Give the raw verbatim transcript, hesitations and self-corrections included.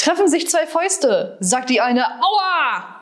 Treffen sich zwei Fäuste, sagt die eine, aua!